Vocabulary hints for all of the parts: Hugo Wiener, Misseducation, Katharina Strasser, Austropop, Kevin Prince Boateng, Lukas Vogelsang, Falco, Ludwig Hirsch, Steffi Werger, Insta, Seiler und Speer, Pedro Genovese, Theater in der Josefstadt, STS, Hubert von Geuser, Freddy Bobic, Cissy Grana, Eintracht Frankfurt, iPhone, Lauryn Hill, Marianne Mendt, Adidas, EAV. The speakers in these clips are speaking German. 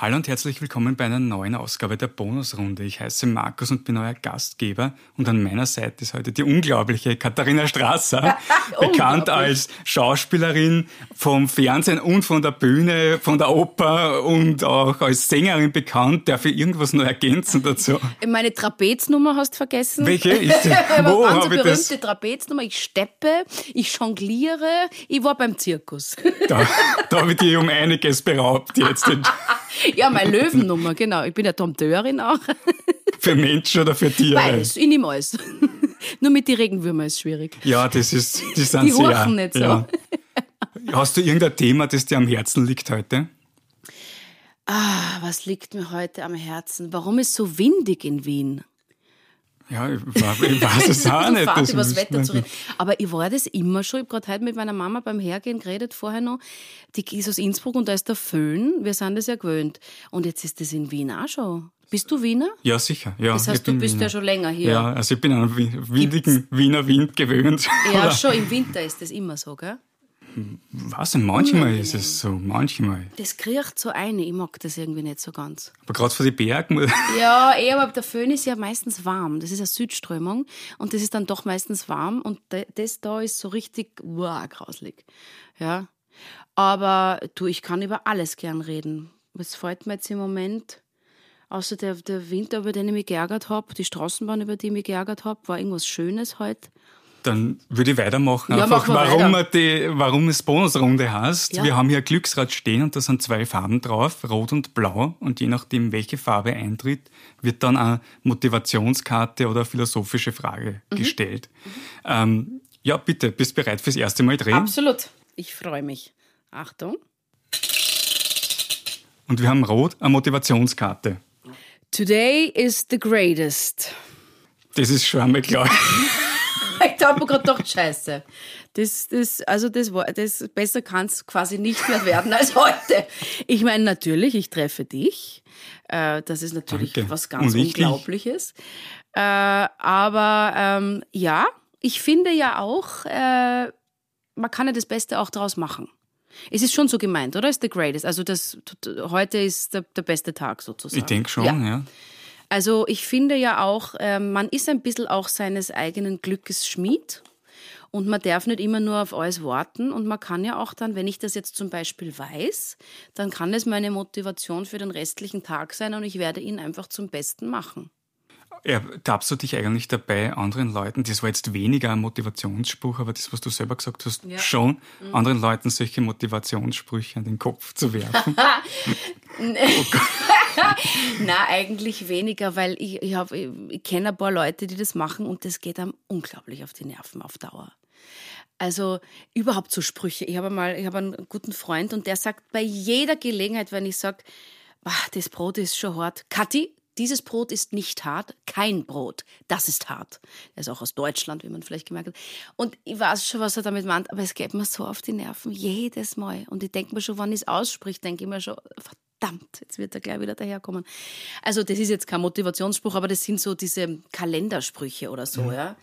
Hallo und herzlich willkommen bei einer neuen Ausgabe der Bonusrunde. Ich heiße Markus und bin euer Gastgeber. Und an meiner Seite ist heute die unglaubliche Katharina Strasser, bekannt als Schauspielerin vom Fernsehen und von der Bühne, von der Oper und auch als Sängerin bekannt. Darf ich irgendwas noch ergänzen dazu? Meine Trapeznummer hast du vergessen. Welche ist die? Wo habe ich berühmte das? Trapeznummer. Ich steppe, ich jongliere, ich war beim Zirkus. Da habe ich dir um einiges beraubt jetzt. Ja, meine Löwennummer, genau. Ich bin ja Dompteurin auch. Für Menschen oder für Tiere? Beides, ich nehme alles. Nur mit den Regenwürmern ist es schwierig. Ja, die sind die sehr... Die nicht so. Ja. Hast du irgendein Thema, das dir am Herzen liegt heute? Was liegt mir heute am Herzen? Warum ist es so windig in Wien? Ja, ich weiß es auch nicht. Fahrt, über das Wetter zu reden. Aber ich war das immer schon. Ich habe gerade heute mit meiner Mama beim Hergehen geredet, vorher noch. Die ist aus Innsbruck und da ist der Föhn. Wir sind das ja gewöhnt. Und jetzt ist das in Wien auch schon. Bist du Wiener? Ja, sicher. Ja, das heißt, du bist Wiener. Ja schon länger hier. Ja, also ich bin an einen windigen Wiener Wind gewöhnt. Ja, schon im Winter ist das immer so, gell? Was? Manchmal ist es so, manchmal. Das kriecht so eine. Ich mag das irgendwie nicht so ganz. Aber gerade vor die Bergen? Ja, aber der Föhn ist ja meistens warm. Das ist eine Südströmung und das ist dann doch meistens warm und das da ist so richtig grauslig. Ja. Aber du, ich kann über alles gern reden. Was freut mich jetzt im Moment? Außer der Winter, über den ich mich geärgert habe, die Straßenbahn, über die ich mich geärgert habe, war irgendwas Schönes heute. Dann würde ich weitermachen, ja, einfach warum es Bonusrunde heißt. Ja. Wir haben hier ein Glücksrad stehen und da sind zwei Farben drauf, rot und blau. Und je nachdem, welche Farbe eintritt, wird dann eine Motivationskarte oder eine philosophische Frage gestellt. Ja, bitte, bist du bereit fürs erste Mal drehen? Absolut, ich freue mich. Achtung. Und wir haben rot, eine Motivationskarte. Today is the greatest. Das ist schon einmal klar. Ich habe mir gerade gedacht, scheiße. Das besser kann es quasi nicht mehr werden als heute. Ich meine, natürlich, ich treffe dich. Das ist natürlich was ganz Unglaubliches. Aber ja, ich finde ja auch, man kann ja das Beste auch daraus machen. Es ist schon so gemeint, oder? Ist the greatest. Also heute ist der beste Tag sozusagen. Ich denke schon, ja. Also ich finde ja auch, man ist ein bisschen auch seines eigenen Glückes Schmied und man darf nicht immer nur auf alles warten und man kann ja auch dann, wenn ich das jetzt zum Beispiel weiß, dann kann es meine Motivation für den restlichen Tag sein und ich werde ihn einfach zum Besten machen. Ertappst du dich eigentlich dabei, anderen Leuten, das war jetzt weniger ein Motivationsspruch, aber das, was du selber gesagt hast, schon, anderen Leuten solche Motivationssprüche an den Kopf zu werfen? Na, eigentlich weniger, weil ich kenne ein paar Leute, die das machen und das geht einem unglaublich auf die Nerven auf Dauer. Also überhaupt so Sprüche. Ich habe einen guten Freund und der sagt bei jeder Gelegenheit, wenn ich sage, das Brot ist schon hart, Kathi, dieses Brot ist nicht hart, kein Brot, das ist hart. Er ist auch aus Deutschland, wie man vielleicht gemerkt hat. Und ich weiß schon, was er damit meint, aber es geht mir so auf die Nerven, jedes Mal. Und ich denke mir schon, wann ich es ausspricht, denke ich mir schon, verdammt, jetzt wird er gleich wieder daherkommen. Also das ist jetzt kein Motivationsspruch, aber das sind so diese Kalendersprüche oder so. Ja.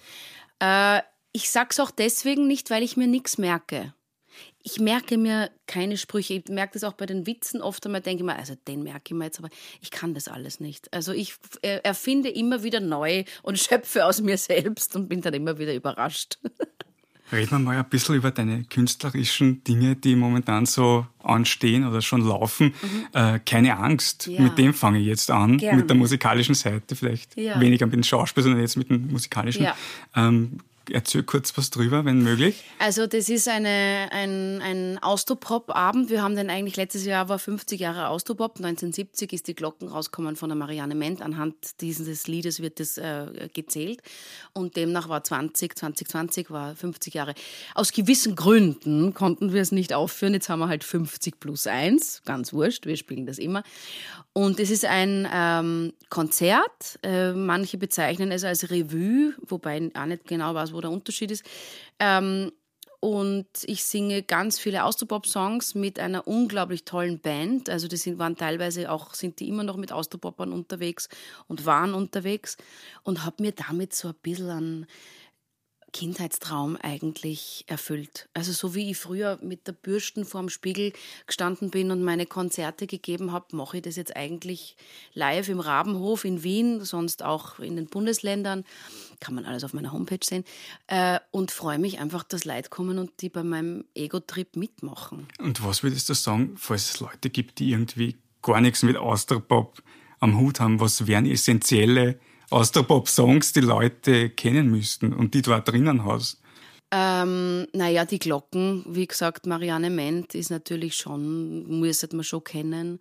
Ja. Ich sage es auch deswegen nicht, weil ich mir nichts merke. Ich merke mir keine Sprüche. Ich merke das auch bei den Witzen oft einmal, denke ich mir, also den merke ich mir jetzt, aber ich kann das alles nicht. Also ich erfinde immer wieder neu und schöpfe aus mir selbst und bin dann immer wieder überrascht. Reden wir mal ein bisschen über deine künstlerischen Dinge, die momentan so anstehen oder schon laufen. Keine Angst, mit dem fange ich jetzt an, gerne. Mit der musikalischen Seite vielleicht. Ja. Weniger mit dem Schauspiel, sondern jetzt mit dem musikalischen. Ja. Erzähl kurz was drüber, wenn möglich. Also das ist ein Austropop-Abend. Wir haben den eigentlich, letztes Jahr war 50 Jahre Austropop. 1970 ist die Glocken rausgekommen von der Marianne Mendt. Anhand dieses Liedes wird das gezählt. Und demnach war 2020 war 50 Jahre. Aus gewissen Gründen konnten wir es nicht aufführen. Jetzt haben wir halt 50+1. Ganz wurscht, wir spielen das immer. Und es ist ein Konzert. Manche bezeichnen es als Revue, wobei ich auch nicht genau weiß, wo der Unterschied ist. Und ich singe ganz viele Austropop-Songs mit einer unglaublich tollen Band. Also die waren teilweise auch, sind die immer noch mit Austropopern unterwegs und waren unterwegs und habe mir damit so ein bisschen an Kindheitstraum eigentlich erfüllt. Also so wie ich früher mit der Bürsten vorm Spiegel gestanden bin und meine Konzerte gegeben habe, mache ich das jetzt eigentlich live im Rabenhof in Wien, sonst auch in den Bundesländern. Kann man alles auf meiner Homepage sehen. Und freue mich einfach, dass Leute kommen und die bei meinem Ego-Trip mitmachen. Und was würdest du sagen, falls es Leute gibt, die irgendwie gar nichts mit Austropop am Hut haben, was wären essentielle Austropop-Songs, die Leute kennen müssten und die du auch drinnen hast? Naja, die Glocken, wie gesagt, Marianne Mendt ist natürlich schon, muss man schon kennen.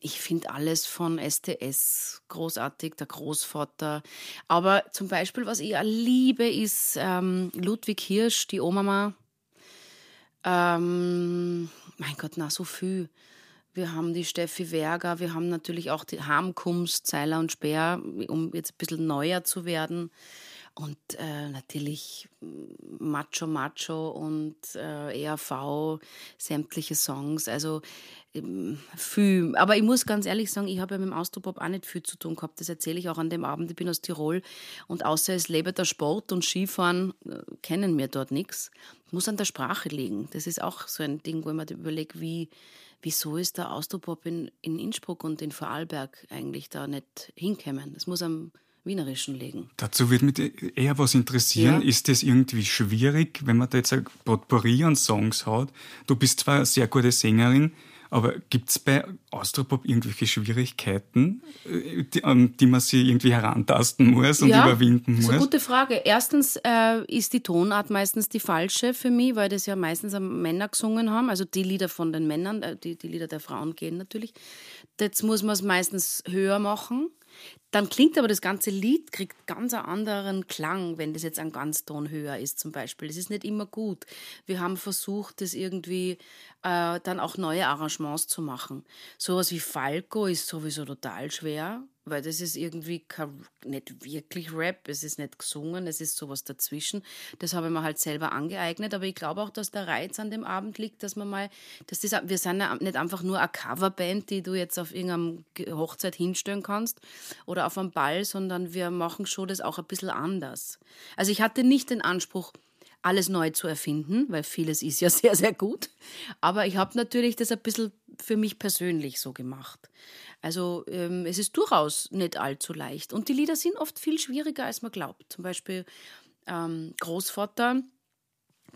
Ich finde alles von STS großartig, der Großvater. Aber zum Beispiel, was ich liebe, ist Ludwig Hirsch, die Oma. Mein Gott, na, so viel. Wir haben die Steffi Werger, wir haben natürlich auch die Heimkunst, Seiler und Speer, um jetzt ein bisschen neuer zu werden. Und natürlich Macho und EAV, sämtliche Songs, also viel. Aber ich muss ganz ehrlich sagen, ich habe ja mit dem Austropop auch nicht viel zu tun gehabt. Das erzähle ich auch an dem Abend. Ich bin aus Tirol und außer es lebe der Sport und Skifahren, kennen wir dort nichts. Muss an der Sprache liegen. Das ist auch so ein Ding, wo man überlegt, wieso ist der Austropop in Innsbruck und in Vorarlberg eigentlich da nicht hinkommen. Das muss am Wienerischen liegen. Dazu würde mich eher was interessieren. Ja. Ist das irgendwie schwierig, wenn man da jetzt ein Potpourri an Songs hat? Du bist zwar eine sehr gute Sängerin, aber gibt es bei Austropop irgendwelche Schwierigkeiten, an die man sich irgendwie herantasten muss und überwinden muss? Das ist eine gute Frage. Erstens ist die Tonart meistens die falsche für mich, weil das ja meistens Männer gesungen haben. Also die Lieder von den Männern, die Lieder der Frauen gehen natürlich. Jetzt muss man es meistens höher machen. Dann klingt aber das ganze Lied, kriegt ganz einen anderen Klang, wenn das jetzt ein Ganzton höher ist zum Beispiel. Das ist nicht immer gut. Wir haben versucht, das irgendwie dann auch neue Arrangements zu machen. Sowas wie Falco ist sowieso total schwer, weil das ist irgendwie nicht wirklich Rap, es ist nicht gesungen, es ist sowas dazwischen. Das habe ich mir halt selber angeeignet, aber ich glaube auch, dass der Reiz an dem Abend liegt, wir sind ja nicht einfach nur eine Coverband, die du jetzt auf irgendeiner Hochzeit hinstellen kannst oder auf einem Ball, sondern wir machen schon das auch ein bisschen anders. Also ich hatte nicht den Anspruch, alles neu zu erfinden, weil vieles ist ja sehr, sehr gut. Aber ich habe natürlich das ein bisschen für mich persönlich so gemacht. Also es ist durchaus nicht allzu leicht. Und die Lieder sind oft viel schwieriger, als man glaubt. Zum Beispiel Großvater,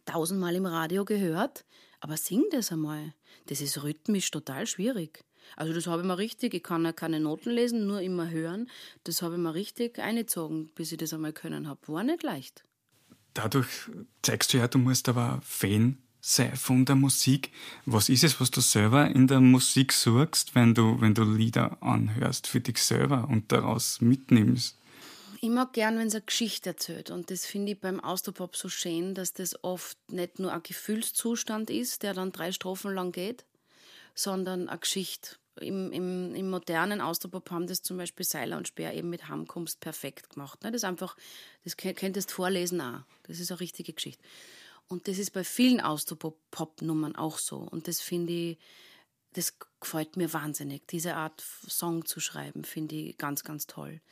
1000-mal im Radio gehört, aber sing das einmal. Das ist rhythmisch total schwierig. Also das habe ich mir richtig, ich kann ja keine Noten lesen, nur immer hören. Das habe ich mir richtig eingezogen, bis ich das einmal können habe. War nicht leicht. Dadurch zeigst du ja, du musst aber Fan sein von der Musik. Was ist es, was du selber in der Musik suchst, wenn du Lieder anhörst für dich selber und daraus mitnimmst? Ich mag gern, wenn es eine Geschichte erzählt. Und das finde ich beim Austropop so schön, dass das oft nicht nur ein Gefühlszustand ist, der dann 3 Strophen lang geht, sondern eine Geschichte. Im modernen Austropop haben das zum Beispiel Seiler und Speer eben mit Heimkunst perfekt gemacht. Ne? Das ist einfach, das könntest vorlesen auch. Das ist eine richtige Geschichte. Und das ist bei vielen Austropop-Nummern auch so. Und das finde ich, das gefällt mir wahnsinnig. Diese Art Song zu schreiben, finde ich ganz, ganz toll.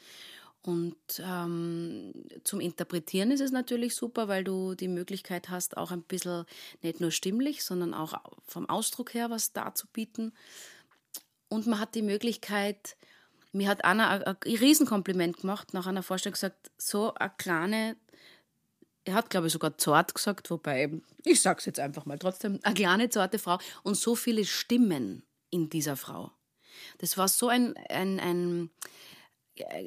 Und zum Interpretieren ist es natürlich super, weil du die Möglichkeit hast, auch ein bisschen nicht nur stimmlich, sondern auch vom Ausdruck her was darzubieten. Und man hat die Möglichkeit, mir hat Anna ein Riesenkompliment gemacht, nach einer Vorstellung gesagt, so eine kleine, er hat glaube ich sogar zart gesagt, wobei ich sage es jetzt einfach mal trotzdem, eine kleine zarte Frau und so viele Stimmen in dieser Frau. Das war so ein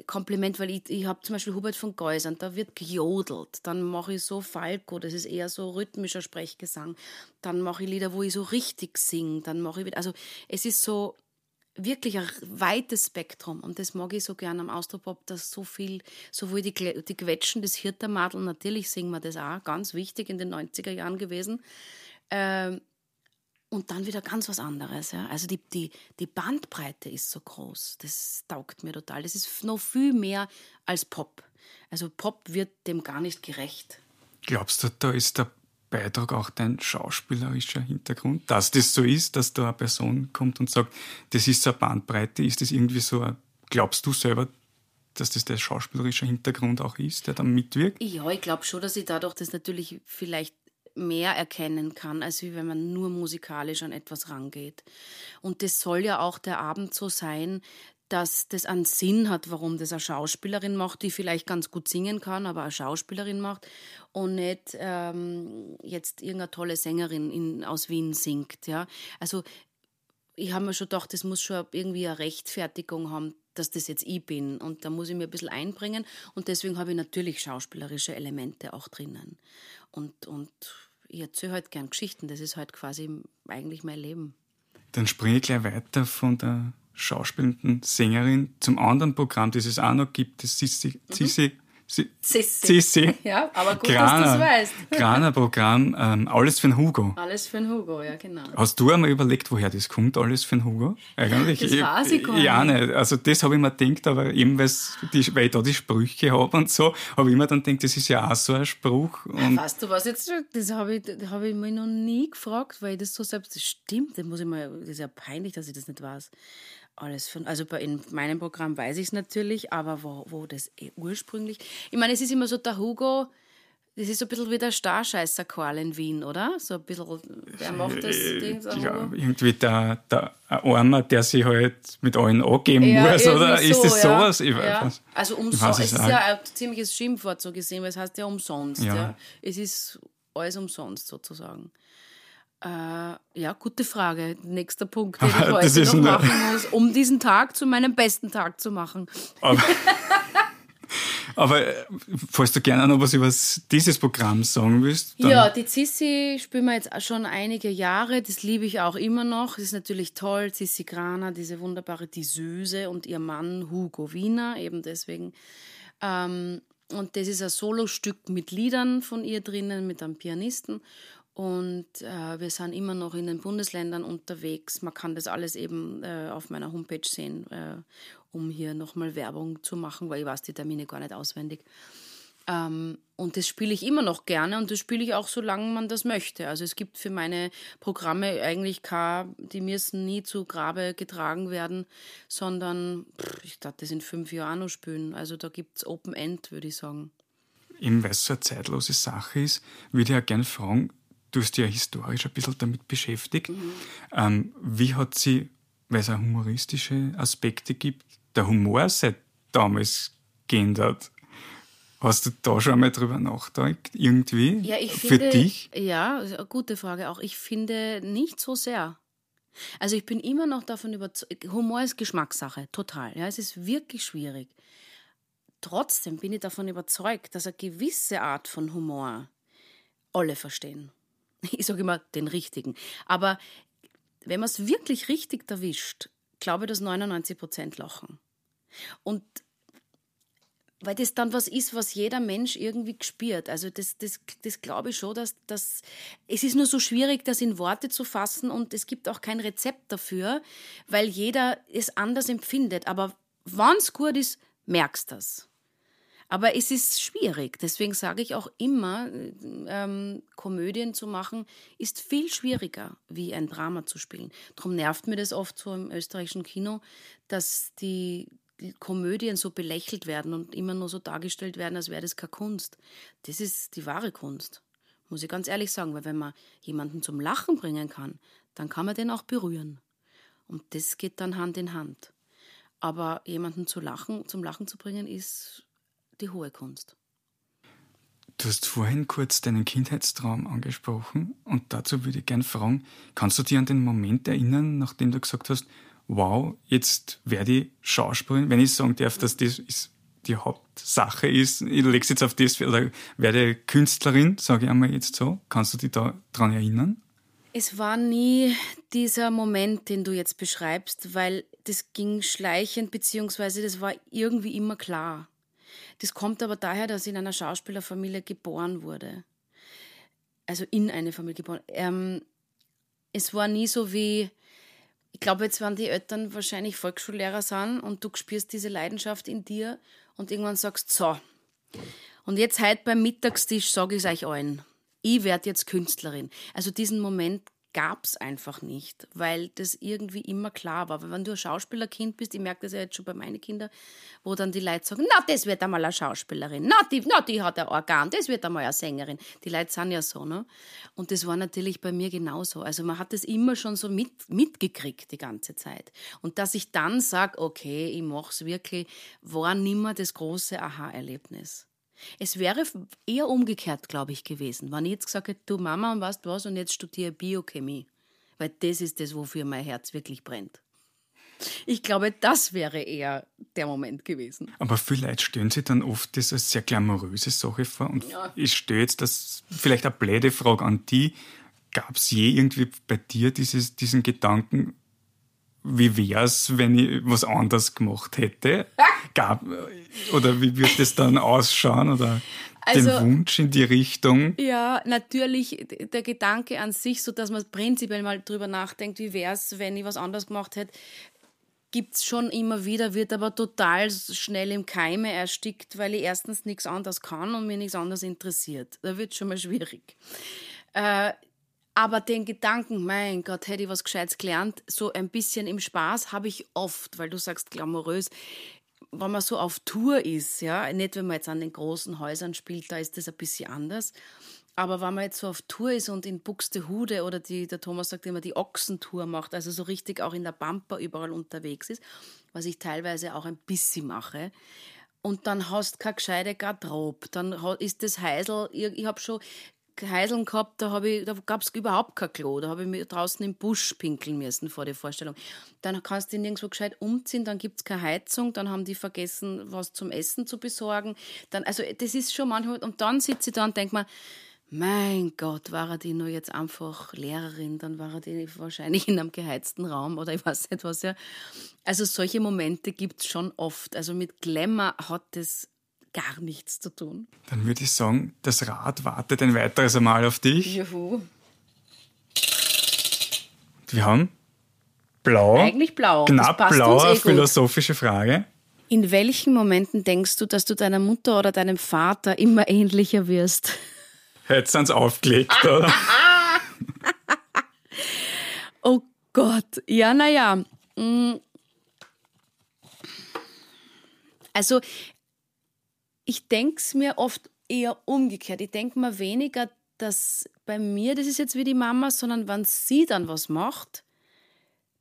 Kompliment, weil ich habe zum Beispiel Hubert von Geuserem, da wird gejodelt, dann mache ich so Falco, das ist eher so rhythmischer Sprechgesang, dann mache ich Lieder, wo ich so richtig singe, dann mache ich, also es ist so, wirklich ein weites Spektrum und das mag ich so gern am Austropop, dass so viel, sowohl die Quetschen des Hirtermadl, natürlich singen wir das auch, ganz wichtig in den 90er Jahren gewesen, und dann wieder ganz was anderes. Ja. Also die Bandbreite ist so groß, das taugt mir total. Das ist noch viel mehr als Pop. Also Pop wird dem gar nicht gerecht. Glaubst du, da ist der Beitrag auch dein schauspielerischer Hintergrund, dass das so ist, dass da eine Person kommt und sagt, das ist so eine Bandbreite, ist das irgendwie so, glaubst du selber, dass das der schauspielerische Hintergrund auch ist, der dann mitwirkt? Ja, ich glaube schon, dass ich dadurch das natürlich vielleicht mehr erkennen kann, als wie wenn man nur musikalisch an etwas rangeht. Und das soll ja auch der Abend so sein, dass das einen Sinn hat, warum das eine Schauspielerin macht, die vielleicht ganz gut singen kann, aber eine Schauspielerin macht und nicht jetzt irgendeine tolle Sängerin aus Wien singt. Ja? Also ich habe mir schon gedacht, das muss schon irgendwie eine Rechtfertigung haben, dass das jetzt ich bin. Und da muss ich mir ein bisschen einbringen. Und deswegen habe ich natürlich schauspielerische Elemente auch drinnen. Und ich erzähle halt gern Geschichten. Das ist halt quasi eigentlich mein Leben. Dann springe ich gleich weiter von der schauspielenden Sängerin zum anderen Programm, das es auch noch gibt, das Cissy. Ja, aber gut, Grana, dass du es weißt. Grana-Programm, Alles für den Hugo. Alles für den Hugo, ja, genau. Hast du einmal überlegt, woher das kommt, Alles für den Hugo? Eigentlich, das weiß ich gar nicht. Ja, nicht. Also das habe ich mir gedacht, aber eben, weil ich da die Sprüche habe und so, habe ich mir dann gedacht, das ist ja auch so ein Spruch. Und weißt du was jetzt? Das habe ich mich noch nie gefragt, weil das so selbst, das stimmt, das ist ja peinlich, dass ich das nicht weiß. Alles von, also in meinem Programm weiß ich es natürlich, aber wo das ursprünglich... Ich meine, es ist immer so, der Hugo, das ist so ein bisschen wie der Starscheißer-Karl in Wien, oder? So ein bisschen, wer macht das Ding? So ja, Hugo? Irgendwie der Armer, der sich halt mit allen angeben muss, oder? So, ist das sowas? Ich weiß, also umsonst, es ist ja ein ziemliches Schimpfwort so gesehen, weil es heißt ja umsonst. Ja. Ja. Es ist alles umsonst sozusagen. Ja, gute Frage. Nächster Punkt, den ich heute noch machen muss, um diesen Tag zu meinem besten Tag zu machen. Aber falls du gerne noch was über dieses Programm sagen willst. Ja, die Cissy spielen wir jetzt schon einige Jahre. Das liebe ich auch immer noch. Das ist natürlich toll. Cissy Grana, diese wunderbare, die Süße und ihr Mann Hugo Wiener, eben deswegen. Und das ist ein Solostück mit Liedern von ihr drinnen, mit einem Pianisten. Und wir sind immer noch in den Bundesländern unterwegs. Man kann das alles eben auf meiner Homepage sehen, um hier nochmal Werbung zu machen, weil ich weiß die Termine gar nicht auswendig. Und das spiele ich immer noch gerne und das spiele ich auch, solange man das möchte. Also es gibt für meine Programme eigentlich keine, die müssen nie zu Grabe getragen werden, sondern ich dachte, das in 5 Jahren noch spielen. Also da gibt es Open End, würde ich sagen. Eben weil es so eine zeitlose Sache ist, würde ich ja gerne fragen, du hast dich ja historisch ein bisschen damit beschäftigt. Mhm. Wie hat sie, weil es auch humoristische Aspekte gibt, der Humor seit damals geändert? Hast du da schon einmal drüber nachgedacht, irgendwie? Ja, ich finde, für dich? Ja, eine gute Frage auch. Ich finde nicht so sehr. Also ich bin immer noch davon überzeugt, Humor ist Geschmackssache, total. Ja, es ist wirklich schwierig. Trotzdem bin ich davon überzeugt, dass eine gewisse Art von Humor alle verstehen. Ich sage immer, den richtigen. Aber wenn man es wirklich richtig erwischt, glaube ich, dass 99% lachen. Und weil das dann was ist, was jeder Mensch irgendwie spürt. Also das glaube ich schon, dass es ist nur so schwierig, das in Worte zu fassen und es gibt auch kein Rezept dafür, weil jeder es anders empfindet. Aber wenn es gut ist, merkst du das. Aber es ist schwierig, deswegen sage ich auch immer, Komödien zu machen, ist viel schwieriger, wie ein Drama zu spielen. Darum nervt mir das oft so im österreichischen Kino, dass die Komödien so belächelt werden und immer nur so dargestellt werden, als wäre das keine Kunst. Das ist die wahre Kunst, muss ich ganz ehrlich sagen, weil wenn man jemanden zum Lachen bringen kann, dann kann man den auch berühren. Und das geht dann Hand in Hand. Aber jemanden zum Lachen zu bringen, ist die hohe Kunst. Du hast vorhin kurz deinen Kindheitstraum angesprochen und dazu würde ich gerne fragen, kannst du dich an den Moment erinnern, nachdem du gesagt hast, wow, jetzt werde ich Schauspielerin, wenn ich sagen darf, dass das ist die Hauptsache ist, ich lege es jetzt auf das, oder werde Künstlerin, sage ich einmal jetzt so, kannst du dich daran erinnern? Es war nie dieser Moment, den du jetzt beschreibst, weil das ging schleichend, beziehungsweise das war irgendwie immer klar. Das kommt aber daher, dass ich in einer Schauspielerfamilie geboren wurde. Also in eine Familie geboren. Es war nie so wie, ich glaube, jetzt werden die Eltern wahrscheinlich Volksschullehrer sind und du spürst diese Leidenschaft in dir und irgendwann sagst, so, und jetzt heute beim Mittagstisch sage ich es euch allen, ich werde jetzt Künstlerin. Also diesen Moment gab es einfach nicht, weil das irgendwie immer klar war. Weil wenn du ein Schauspielerkind bist, ich merke das ja jetzt schon bei meinen Kindern, wo dann die Leute sagen, na, das wird einmal eine Schauspielerin, na, die hat ein Organ, das wird einmal eine Sängerin. Die Leute sind ja so, ne? Und das war natürlich bei mir genauso. Also man hat das immer schon so mitgekriegt die ganze Zeit. Und dass ich dann sage, okay, ich mache es wirklich, war nimmer das große Aha-Erlebnis. Es wäre eher umgekehrt, glaube ich, gewesen, wenn ich jetzt gesagt hätte, du Mama, und weißt was, und jetzt studiere Biochemie, weil das ist das, wofür mein Herz wirklich brennt. Ich glaube, das wäre eher der Moment gewesen. Aber viele Leute stellen sich dann oft das als sehr glamouröse Sache vor und ja. Ich stelle jetzt das vielleicht eine blöde Frage an die, gab es je irgendwie bei dir diesen Gedanken, wie wäre es, wenn ich was anderes gemacht hätte? Oder wie würde das dann ausschauen? Oder also, den Wunsch in die Richtung? Ja, natürlich der Gedanke an sich, so dass man prinzipiell mal drüber nachdenkt, wie wäre es, wenn ich was anderes gemacht hätte, gibt es schon immer wieder, wird aber total schnell im Keime erstickt, weil ich erstens nichts anderes kann und mich nichts anderes interessiert. Da wird es schon mal schwierig. Aber den Gedanken, mein Gott, hätte ich was Gescheites gelernt, so ein bisschen im Spaß habe ich oft, weil du sagst glamourös, wenn man so auf Tour ist, ja, nicht wenn man jetzt an den großen Häusern spielt, da ist das ein bisschen anders, aber wenn man jetzt so auf Tour ist und in Buxtehude oder der Thomas sagt immer, die Ochsentour macht, also so richtig auch in der Pampa überall unterwegs ist, was ich teilweise auch ein bisschen mache, und dann hast du keine gescheite Garderobe, dann ist das Heisel, ich habe schon Heiseln gehabt, da gab es überhaupt kein Klo. Da habe ich mich draußen im Busch pinkeln müssen vor der Vorstellung. Dann kannst du dich nirgendwo gescheit umziehen, dann gibt es keine Heizung, dann haben die vergessen, was zum Essen zu besorgen. Dann, also das ist schon manchmal, und dann sitze ich da und denke mir, mein Gott, war die nur jetzt einfach Lehrerin, dann war die wahrscheinlich in einem geheizten Raum oder ich weiß nicht was. Ja. Also solche Momente gibt es schon oft. Also mit Glamour hat das gar nichts zu tun. Dann würde ich sagen, das Rad wartet ein weiteres Mal auf dich. Juhu. Wir haben blau. Eigentlich blau. Knapp blau, philosophische Frage. In welchen Momenten denkst du, dass du deiner Mutter oder deinem Vater immer ähnlicher wirst? Hättest du uns aufgelegt, oder? Oh Gott. Ja, naja. Also, ich denke es mir oft eher umgekehrt. Ich denke mir weniger, dass bei mir, das ist jetzt wie die Mama, sondern wenn sie dann was macht,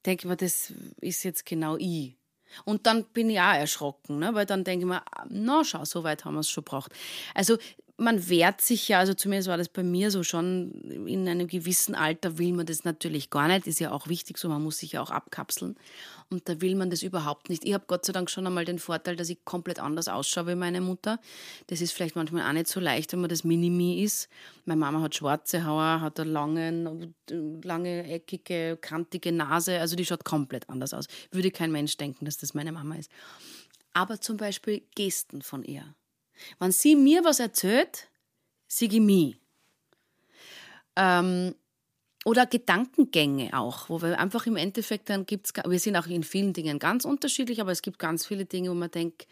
denke ich mir, das ist jetzt genau ich. Und dann bin ich auch erschrocken, ne? Weil dann denke ich mir, na schau, so weit haben wir es schon gebracht. Also man wehrt sich ja, also zumindest war das bei mir so schon, in einem gewissen Alter will man das natürlich gar nicht, ist ja auch wichtig so, man muss sich ja auch abkapseln und da will man das überhaupt nicht. Ich habe Gott sei Dank schon einmal den Vorteil, dass ich komplett anders ausschaue wie meine Mutter. Das ist vielleicht manchmal auch nicht so leicht, wenn man das Minimi ist. Meine Mama hat schwarze Haare, hat eine lange, eckige, kantige Nase, also die schaut komplett anders aus. Würde kein Mensch denken, dass das meine Mama ist. Aber zum Beispiel Gesten von ihr. Wenn sie mir was erzählt, sie ich mich. Oder Gedankengänge auch, wo wir einfach im Endeffekt dann gibt's, wir sind auch in vielen Dingen ganz unterschiedlich, aber es gibt ganz viele Dinge, wo man denkt,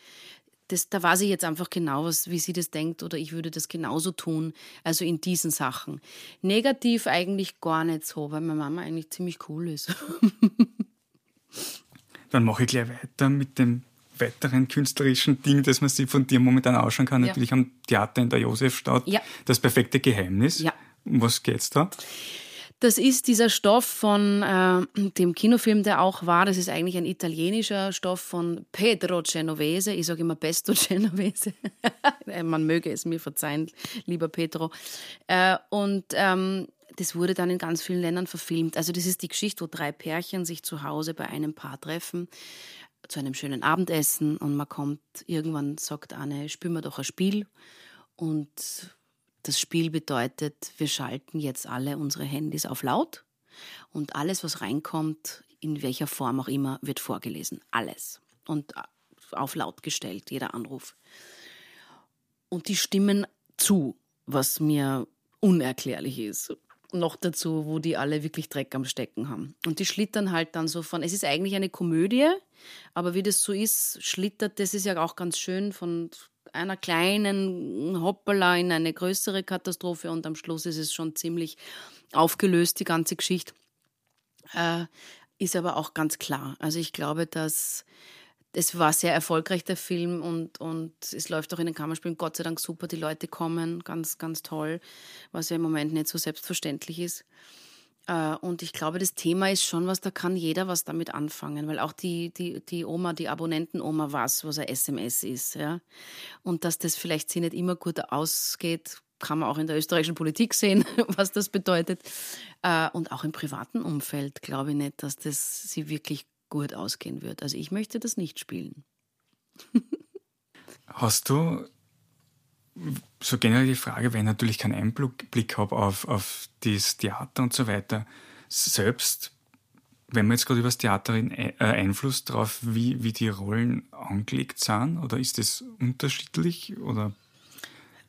da weiß ich jetzt einfach genau, wie sie das denkt oder ich würde das genauso tun, also in diesen Sachen. Negativ eigentlich gar nicht so, weil meine Mama eigentlich ziemlich cool ist. Dann mache ich gleich weiter mit dem weiteren künstlerischen Ding, das man sich von dir momentan ausschauen kann, ja. Natürlich am Theater in der Josefstadt, ja. Das perfekte Geheimnis. Ja. Um was geht's da? Das ist dieser Stoff von dem Kinofilm, der auch war. Das ist eigentlich ein italienischer Stoff von Pedro Genovese. Ich sage immer Pesto Genovese. Man möge es mir verzeihen, lieber Pedro. Das wurde dann in ganz vielen Ländern verfilmt. Also das ist die Geschichte, wo 3 Pärchen sich zu Hause bei einem Paar treffen, zu einem schönen Abendessen, und man kommt, irgendwann sagt eine, spielen wir doch ein Spiel, und das Spiel bedeutet, wir schalten jetzt alle unsere Handys auf laut und alles, was reinkommt, in welcher Form auch immer, wird vorgelesen, alles, und auf laut gestellt, jeder Anruf, und die stimmen zu, was mir unerklärlich ist. Noch dazu, wo die alle wirklich Dreck am Stecken haben. Und die schlittern halt dann so von, es ist eigentlich eine Komödie, aber wie das so ist, schlittert, das ist ja auch ganz schön, von einer kleinen Hoppala in eine größere Katastrophe und am Schluss ist es schon ziemlich aufgelöst, die ganze Geschichte. Ist aber auch ganz klar. Also ich glaube, dass es war sehr erfolgreich, der Film, und es läuft auch in den Kammerspielen Gott sei Dank super, die Leute kommen, ganz, ganz toll, was ja im Moment nicht so selbstverständlich ist. Und ich glaube, das Thema ist schon was, da kann jeder was damit anfangen, weil auch die Oma, die Abonnentenoma weiß, was ein SMS ist. Ja? Und dass das vielleicht sich nicht immer gut ausgeht, kann man auch in der österreichischen Politik sehen, was das bedeutet. Und auch im privaten Umfeld glaube ich nicht, dass das sie wirklich gut ausgehen wird. Also ich möchte das nicht spielen. Hast du so generell die Frage, weil ich natürlich keinen Einblick habe auf das Theater und so weiter, selbst wenn wir jetzt gerade über das Theater Einfluss drauf, wie die Rollen angelegt sind, oder ist das unterschiedlich? Oder?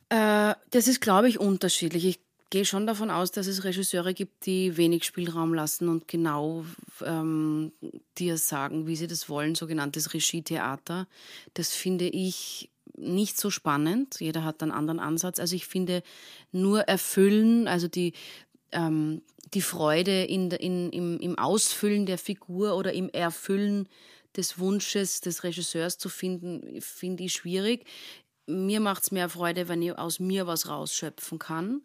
Das ist, glaube ich, unterschiedlich. Ich gehe schon davon aus, dass es Regisseure gibt, die wenig Spielraum lassen und genau dir sagen, wie sie das wollen, sogenanntes Regietheater. Das finde ich nicht so spannend. Jeder hat einen anderen Ansatz. Also ich finde, nur erfüllen, also die Freude im Ausfüllen der Figur oder im Erfüllen des Wunsches des Regisseurs zu finden, finde ich schwierig. Mir macht es mehr Freude, wenn ich aus mir was rausschöpfen kann.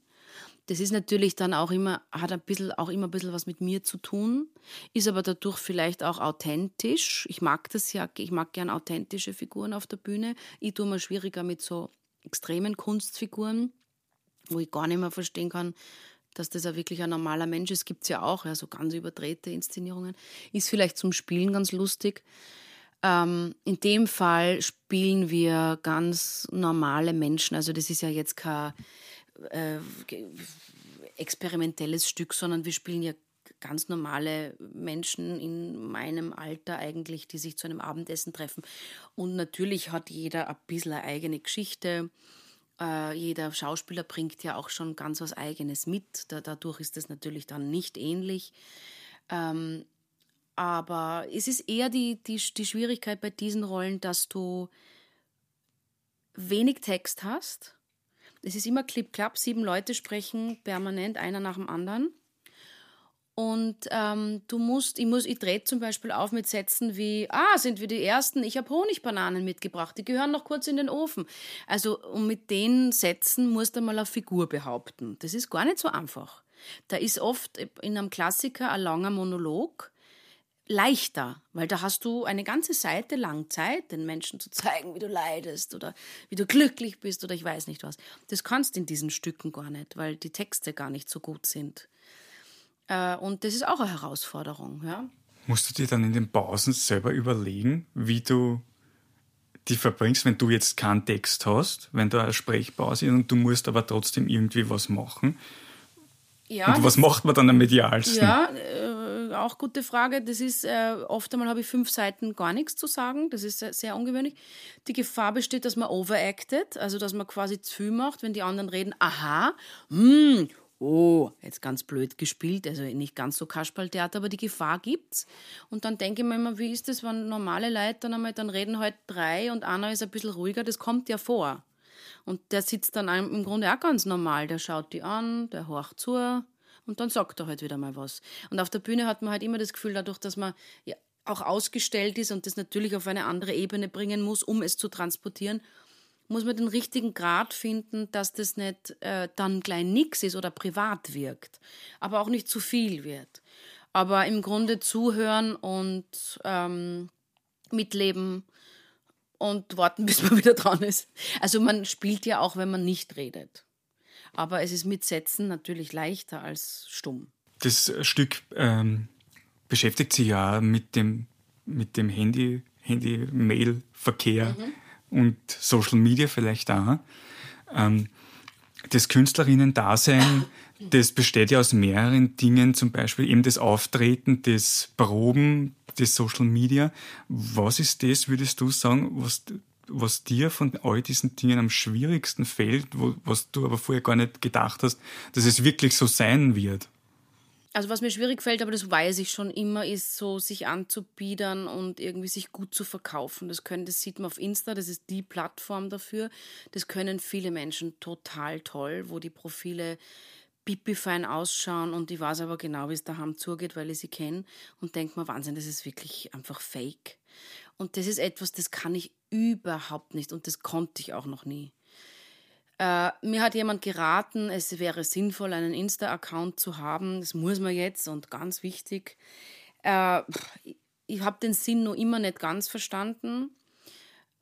Das ist natürlich dann auch immer, hat auch immer ein bisschen was mit mir zu tun, ist aber dadurch vielleicht auch authentisch. Ich mag das ja, ich mag gern authentische Figuren auf der Bühne. Ich tue mir schwieriger mit so extremen Kunstfiguren, wo ich gar nicht mehr verstehen kann, dass das ja wirklich ein normaler Mensch ist. Das gibt es ja auch, ja, so ganz überdrehte Inszenierungen. Ist vielleicht zum Spielen ganz lustig. In dem Fall spielen wir ganz normale Menschen. Also das ist ja jetzt kein experimentelles Stück, sondern wir spielen ja ganz normale Menschen in meinem Alter eigentlich, die sich zu einem Abendessen treffen. Und natürlich hat jeder ein bisschen eine eigene Geschichte. Jeder Schauspieler bringt ja auch schon ganz was Eigenes mit. Dadurch ist das natürlich dann nicht ähnlich. Aber es ist eher die Schwierigkeit bei diesen Rollen, dass du wenig Text hast. Es ist immer klipp-klapp, 7 Leute sprechen permanent, einer nach dem anderen. Und ich drehe zum Beispiel auf mit Sätzen wie, sind wir die Ersten, ich habe Honigbananen mitgebracht, die gehören noch kurz in den Ofen. Also und mit den Sätzen musst du mal eine Figur behaupten. Das ist gar nicht so einfach. Da ist oft in einem Klassiker ein langer Monolog leichter, weil da hast du eine ganze Seite lang Zeit, den Menschen zu zeigen, wie du leidest oder wie du glücklich bist oder ich weiß nicht was. Das kannst du in diesen Stücken gar nicht, weil die Texte gar nicht so gut sind. Und das ist auch eine Herausforderung. Ja? Musst du dir dann in den Pausen selber überlegen, wie du die verbringst, wenn du jetzt keinen Text hast, wenn da eine Sprechpause ist und du musst aber trotzdem irgendwie was machen? Ja, und was macht man dann am medialsten? Ja, auch gute Frage. Das ist, oft einmal habe ich 5 Seiten gar nichts zu sagen. Das ist sehr, sehr ungewöhnlich. Die Gefahr besteht, dass man overactet, also dass man quasi zu viel macht, wenn die anderen reden. Jetzt ganz blöd gespielt, also nicht ganz so Kasperltheater, aber die Gefahr gibt's. Und dann denke ich mir immer, wie ist das, wenn normale Leute dann reden halt 3 und einer ist ein bisschen ruhiger, das kommt ja vor. Und der sitzt dann im Grunde auch ganz normal, der schaut die an, der horcht zu und dann sagt er halt wieder mal was. Und auf der Bühne hat man halt immer das Gefühl, dadurch, dass man ja auch ausgestellt ist und das natürlich auf eine andere Ebene bringen muss, um es zu transportieren, muss man den richtigen Grad finden, dass das nicht dann gleich nix ist oder privat wirkt, aber auch nicht zu viel wird. Aber im Grunde zuhören und mitleben und warten, bis man wieder dran ist. Also man spielt ja auch, wenn man nicht redet. Aber es ist mit Sätzen natürlich leichter als stumm. Das Stück beschäftigt sich ja mit dem Handy-Mail-Verkehr. Und Social Media vielleicht auch. Das Künstlerinnen-Dasein, das besteht ja aus mehreren Dingen, zum Beispiel eben das Auftreten, das Proben, das Social Media. Was ist das, würdest du sagen, was dir von all diesen Dingen am schwierigsten fällt, was du aber vorher gar nicht gedacht hast, dass es wirklich so sein wird? Also was mir schwierig fällt, aber das weiß ich schon immer, ist so, sich anzubiedern und irgendwie sich gut zu verkaufen. Das sieht man auf Insta, das ist die Plattform dafür. Das können viele Menschen total toll, wo die Profile pipifein ausschauen und ich weiß aber genau, wie es daheim zugeht, weil ich sie kenne und denke mir, Wahnsinn, das ist wirklich einfach fake. Und das ist etwas, das kann ich überhaupt nicht und das konnte ich auch noch nie. Mir hat jemand geraten, es wäre sinnvoll, einen Insta-Account zu haben. Das muss man jetzt und ganz wichtig. Ich habe den Sinn noch immer nicht ganz verstanden.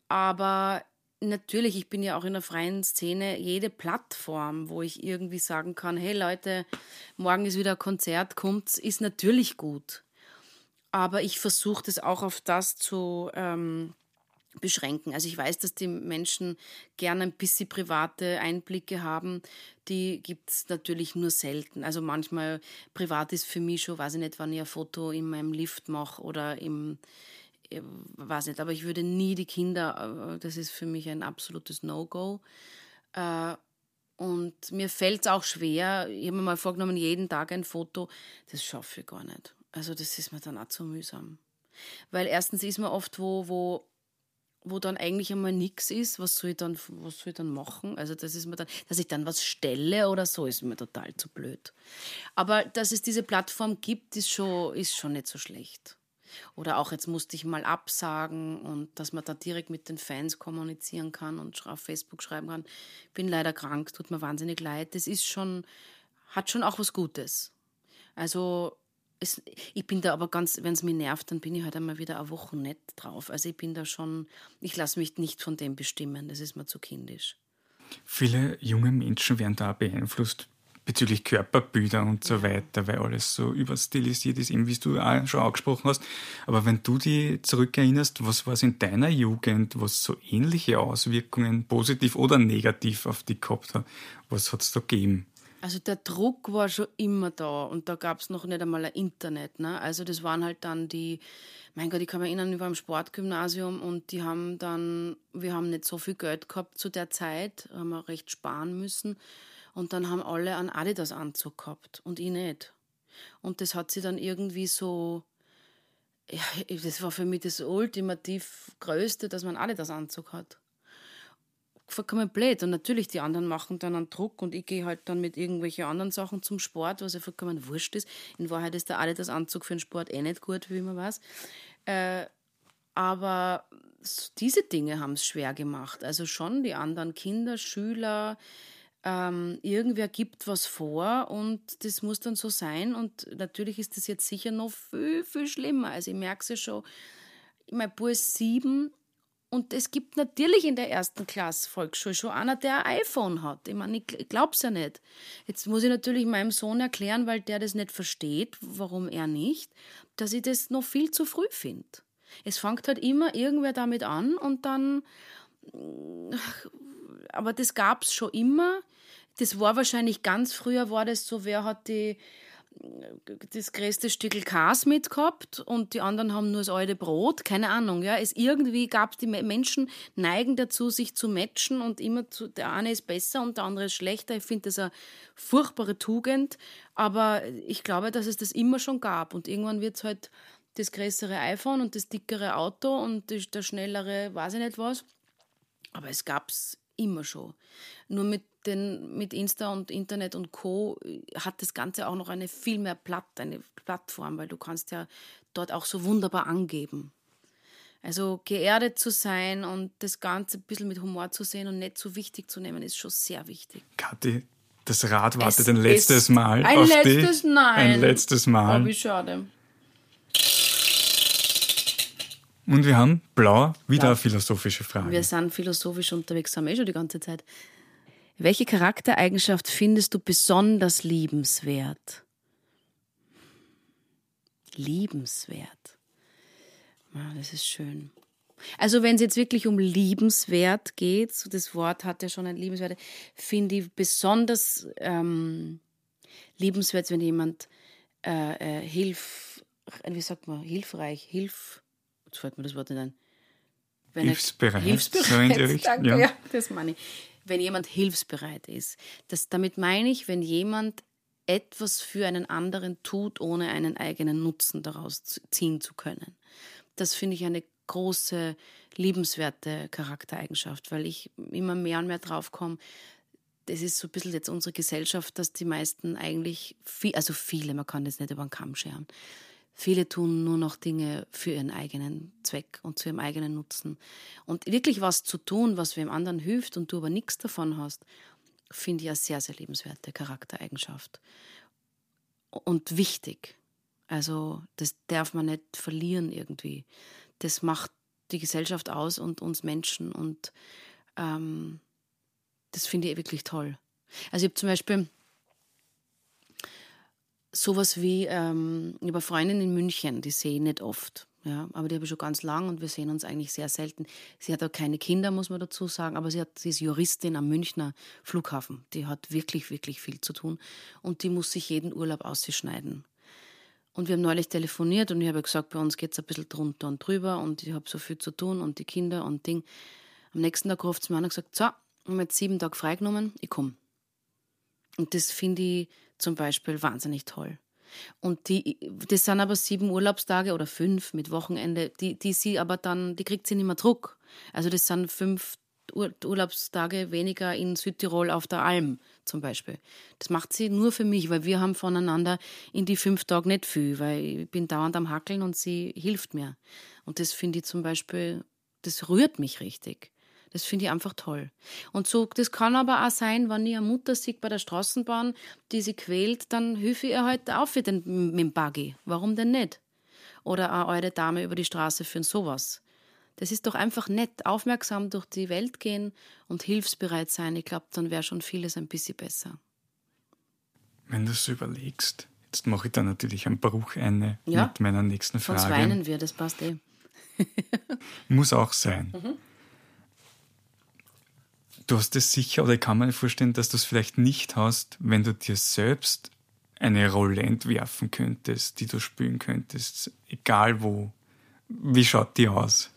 Aber natürlich, ich bin ja auch in der freien Szene, jede Plattform, wo ich irgendwie sagen kann, hey Leute, morgen ist wieder ein Konzert, kommt's, ist natürlich gut. Aber ich versuche das auch auf das zu beschränken. Also ich weiß, dass die Menschen gerne ein bisschen private Einblicke haben. Die gibt es natürlich nur selten. Also manchmal privat ist für mich schon, weiß ich nicht, wann ich ein Foto in meinem Lift mache oder weiß nicht, aber ich würde nie die Kinder, das ist für mich ein absolutes No-Go. Und mir fällt es auch schwer, ich habe mir mal vorgenommen, jeden Tag ein Foto, das schaffe ich gar nicht. Also das ist mir dann auch zu mühsam. Weil erstens ist man oft wo dann eigentlich einmal nichts ist, was soll ich dann machen? Also das ist mir dann, dass ich dann was stelle oder so, ist mir total zu blöd. Aber dass es diese Plattform gibt, ist schon nicht so schlecht. Oder auch jetzt musste ich mal absagen und dass man da direkt mit den Fans kommunizieren kann und auf Facebook schreiben kann, bin leider krank, tut mir wahnsinnig leid. Das ist schon, hat schon auch was Gutes. Also ich bin da aber ganz, wenn es mich nervt, dann bin ich halt einmal wieder eine Woche nicht drauf. Also ich bin da schon, ich lasse mich nicht von dem bestimmen, das ist mir zu kindisch. Viele junge Menschen werden da beeinflusst bezüglich Körperbilder und so weiter, weil alles so überstilisiert ist, eben wie du auch schon angesprochen hast. Aber wenn du dich zurückerinnerst, was war es in deiner Jugend, was so ähnliche Auswirkungen, positiv oder negativ, auf dich gehabt hat? Was hat es da gegeben? Also der Druck war schon immer da und da gab es noch nicht einmal ein Internet. Ne? Also das waren halt dann die, mein Gott, ich kann mich erinnern, ich war im Sportgymnasium und wir haben nicht so viel Geld gehabt zu der Zeit, haben wir recht sparen müssen und dann haben alle einen Adidas-Anzug gehabt und ich nicht. Und das hat sie dann irgendwie so, ja, das war für mich das ultimativ Größte, dass man einen Adidas-Anzug hat. Vollkommen blöd und natürlich die anderen machen dann einen Druck und ich gehe halt dann mit irgendwelchen anderen Sachen zum Sport, was ja vollkommen wurscht ist. In Wahrheit ist der Adidas-Anzug für den Sport eh nicht gut, wie man weiß. Aber diese Dinge haben es schwer gemacht. Also schon die anderen Kinder, Schüler, irgendwer gibt was vor und das muss dann so sein und natürlich ist das jetzt sicher noch viel, viel schlimmer. Also ich merke es ja schon, mein Bub ist 7. Und es gibt natürlich in der ersten Klasse Volksschule schon einer, der ein iPhone hat. Ich meine, ich glaube es ja nicht. Jetzt muss ich natürlich meinem Sohn erklären, weil der das nicht versteht, warum er nicht, dass ich das noch viel zu früh finde. Es fängt halt immer irgendwer damit an und dann... Aber das gab es schon immer. Das war wahrscheinlich ganz früher, war das so, wer hat das größte Stückel Käse mitgehabt und die anderen haben nur das alte Brot, keine Ahnung. Ja. Es irgendwie gab es, die Menschen neigen dazu, sich zu matchen und immer der eine ist besser und der andere ist schlechter. Ich finde das eine furchtbare Tugend, aber ich glaube, dass es das immer schon gab und irgendwann wird es halt das größere iPhone und das dickere Auto und der schnellere, weiß ich nicht was, aber es gab es immer schon. Nur mit Insta und Internet und Co. hat das Ganze auch noch eine viel mehr Plattform, weil du kannst ja dort auch so wunderbar angeben. Also geerdet zu sein und das Ganze ein bisschen mit Humor zu sehen und nicht so wichtig zu nehmen, ist schon sehr wichtig. Kathi, das Rad wartet ein letztes Mal auf dich. Ein letztes Mal. Oh, wie schade. Und wir haben blau, wieder eine philosophische Frage. Wir sind philosophisch unterwegs, haben wir schon die ganze Zeit. Welche Charaktereigenschaft findest du besonders liebenswert? Liebenswert. Ja, das ist schön. Also wenn es jetzt wirklich um liebenswert geht, so das Wort hat ja schon ein liebenswert, finde ich besonders liebenswert, wenn jemand hilfreich, jetzt fällt mir das Wort nicht ein. Hilfsbereit. So in die Richtung, danke, ja, das meine ich. Wenn jemand hilfsbereit ist. Damit meine ich, wenn jemand etwas für einen anderen tut, ohne einen eigenen Nutzen daraus ziehen zu können. Das finde ich eine große, liebenswerte Charaktereigenschaft, weil ich immer mehr und mehr drauf komme, das ist so ein bisschen jetzt unsere Gesellschaft, dass die meisten eigentlich, viele, man kann das nicht über den Kamm scheren, viele tun nur noch Dinge für ihren eigenen Zweck und zu ihrem eigenen Nutzen. Und wirklich was zu tun, was wem anderen hilft und du aber nichts davon hast, finde ich eine sehr, sehr liebenswerte Charaktereigenschaft. Und wichtig. Also das darf man nicht verlieren irgendwie. Das macht die Gesellschaft aus und uns Menschen. Und das finde ich wirklich toll. Also ich habe zum Beispiel sowas wie, ich habe eine Freundin in München, die sehe ich nicht oft. Ja, aber die habe ich schon ganz lang und wir sehen uns eigentlich sehr selten. Sie hat auch keine Kinder, muss man dazu sagen, aber sie ist Juristin am Münchner Flughafen. Die hat wirklich, wirklich viel zu tun und die muss sich jeden Urlaub ausschneiden. Und wir haben neulich telefoniert und ich habe gesagt, bei uns geht es ein bisschen drunter und drüber und ich habe so viel zu tun und die Kinder und Ding. Am nächsten Tag ruft sie mir an und gesagt, so, ich habe jetzt 7 Tage freigenommen, ich komme. Und das finde ich zum Beispiel wahnsinnig toll. Und das sind aber 7 Urlaubstage oder 5 mit Wochenende, die kriegt sie nicht mehr Druck. Also das sind 5 Urlaubstage weniger in Südtirol auf der Alm zum Beispiel. Das macht sie nur für mich, weil wir haben voneinander in die 5 Tage nicht viel, weil ich bin dauernd am Hackeln und sie hilft mir. Und das finde ich zum Beispiel, das rührt mich richtig. Das finde ich einfach toll. Und so, das kann aber auch sein, wenn ich eine Mutter sehe bei der Straßenbahn, die sie quält, dann helfe ich ihr halt auf mit dem Buggy. Warum denn nicht? Oder eine alte Dame über die Straße führen, sowas. Das ist doch einfach nett. Aufmerksam durch die Welt gehen und hilfsbereit sein. Ich glaube, dann wäre schon vieles ein bisschen besser. Wenn du es überlegst, jetzt mache ich da natürlich einen Bruch mit meiner nächsten Frage. Sonst weinen wir, das passt eh. Muss auch sein. Mhm. Du hast es sicher, oder ich kann mir vorstellen, dass du es vielleicht nicht hast, wenn du dir selbst eine Rolle entwerfen könntest, die du spielen könntest, egal wo. Wie schaut die aus?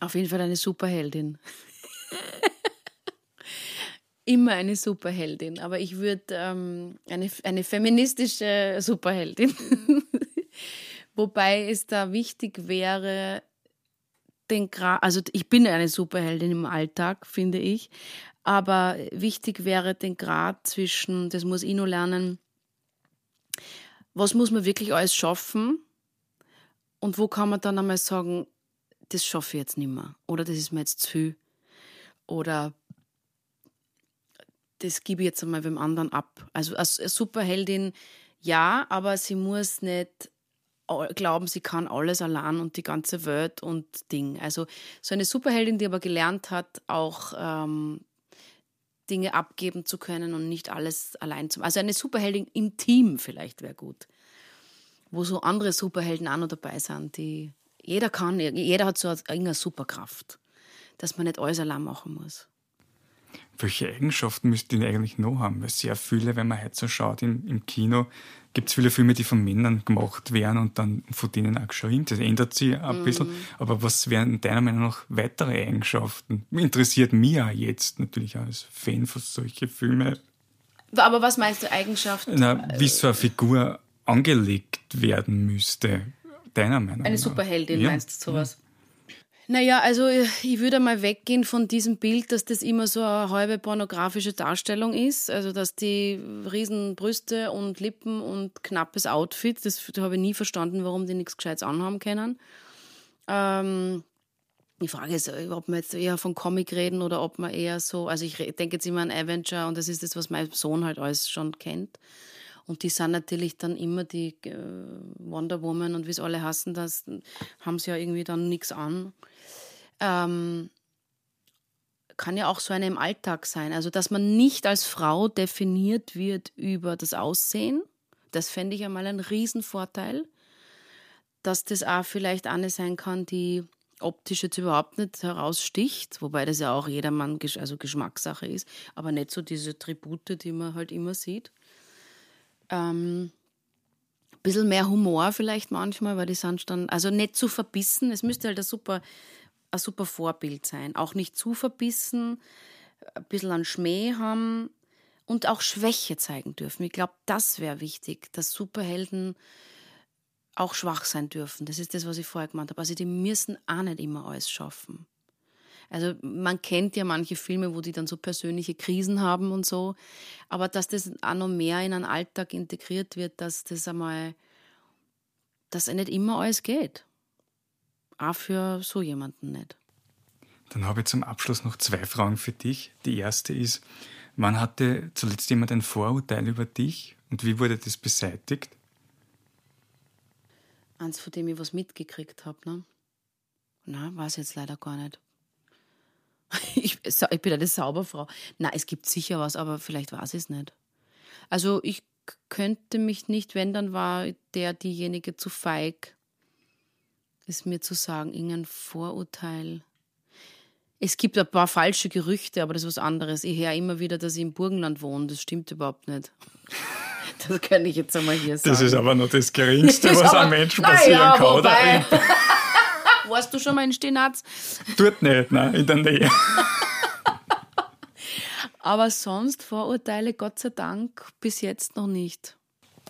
Auf jeden Fall eine Superheldin. Immer eine Superheldin, aber ich würde eine feministische Superheldin. Wobei es da wichtig wäre, also ich bin eine Superheldin im Alltag, finde ich. Aber wichtig wäre den Grad zwischen, das muss ich noch lernen, was muss man wirklich alles schaffen und wo kann man dann einmal sagen, das schaffe ich jetzt nicht mehr oder das ist mir jetzt zu viel oder das gebe ich jetzt einmal beim anderen ab. Also als Superheldin ja, aber sie muss nicht glauben, sie kann alles allein und die ganze Welt und Ding. Also so eine Superheldin, die aber gelernt hat, auch Dinge abgeben zu können und nicht alles allein zu machen. Also eine Superheldin im Team vielleicht wäre gut, wo so andere Superhelden auch noch dabei sind, die jeder hat so irgendeine Superkraft, dass man nicht alles allein machen muss. Welche Eigenschaften müsst ihr eigentlich noch haben? Weil sehr viele, wenn man heute so schaut, im Kino gibt es viele Filme, die von Männern gemacht werden und dann von denen auch geschrieben. Das ändert sich ein bisschen. Aber was wären deiner Meinung nach weitere Eigenschaften? Interessiert mich ja jetzt natürlich als Fan von solchen Filmen. Aber was meinst du Eigenschaften? Na, wie so eine Figur angelegt werden müsste, deiner Meinung nach. Eine Superheldin, meinst du sowas? Ja. Naja, also ich würde mal weggehen von diesem Bild, dass das immer so eine halbe pornografische Darstellung ist. Also dass die riesen Brüste und Lippen und knappes Outfit, das habe ich nie verstanden, warum die nichts Gescheites anhaben können. Die Frage ist, ob wir jetzt eher von Comic reden oder ob man eher so, also ich denke jetzt immer an Avenger und das ist das, was mein Sohn halt alles schon kennt. Und die sind natürlich dann immer die Wonder Woman und wie es alle hassen, das haben sie ja irgendwie dann nichts an. Kann ja auch so eine im Alltag sein. Also, dass man nicht als Frau definiert wird über das Aussehen, das fände ich einmal einen Riesenvorteil. Dass das auch vielleicht eine sein kann, die optisch jetzt überhaupt nicht heraussticht, wobei das ja auch jedermann Geschmackssache ist, aber nicht so diese Tribute, die man halt immer sieht. Ein bisschen mehr Humor vielleicht manchmal, weil die sind dann, also nicht zu verbissen, es müsste halt ein super Vorbild sein, auch nicht zu verbissen, ein bisschen an Schmäh haben und auch Schwäche zeigen dürfen. Ich glaube, das wäre wichtig, dass Superhelden auch schwach sein dürfen. Das ist das, was ich vorher gemeint habe. Also die müssen auch nicht immer alles schaffen. Also man kennt ja manche Filme, wo die dann so persönliche Krisen haben und so, aber dass das auch noch mehr in einen Alltag integriert wird, dass das einmal, dass nicht immer alles geht. Auch für so jemanden nicht. Dann habe ich zum Abschluss noch zwei Fragen für dich. Die erste ist, wann hatte zuletzt jemand ein Vorurteil über dich und wie wurde das beseitigt? Eins, von dem ich was mitgekriegt habe, ne? Nein, weiß ich jetzt leider gar nicht. Ich bin eine Sauberfrau. Nein, es gibt sicher was, aber vielleicht weiß ich es nicht. Also ich könnte mich nicht, wenn dann war diejenige zu feig, es mir zu sagen, irgendein Vorurteil. Es gibt ein paar falsche Gerüchte, aber das ist was anderes. Ich höre immer wieder, dass ich im Burgenland wohne. Das stimmt überhaupt nicht. Das kann ich jetzt einmal hier sagen. Das ist aber noch das Geringste, was einem Menschen passieren kann, oder? Warst du schon mal in Stenaz? Dort nicht, nein, in der Nähe. Aber sonst Vorurteile, Gott sei Dank, bis jetzt noch nicht.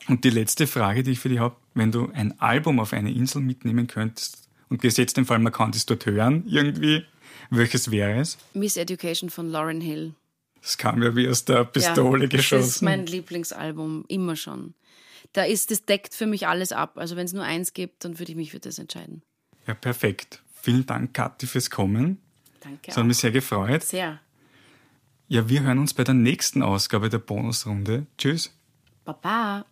Und die letzte Frage, die ich für dich habe, wenn du ein Album auf eine Insel mitnehmen könntest und gesetzt im Fall, man kann das dort hören irgendwie, welches wäre es? Misseducation von Lauryn Hill. Das kam ja wie aus der Pistole geschossen. Das ist mein Lieblingsalbum, immer schon. Das deckt für mich alles ab. Also wenn es nur eins gibt, dann würde ich mich für das entscheiden. Ja, perfekt. Vielen Dank, Kathi, fürs Kommen. Danke. Das hat mich sehr gefreut. Sehr. Ja, wir hören uns bei der nächsten Ausgabe der Bonusrunde. Tschüss. Baba.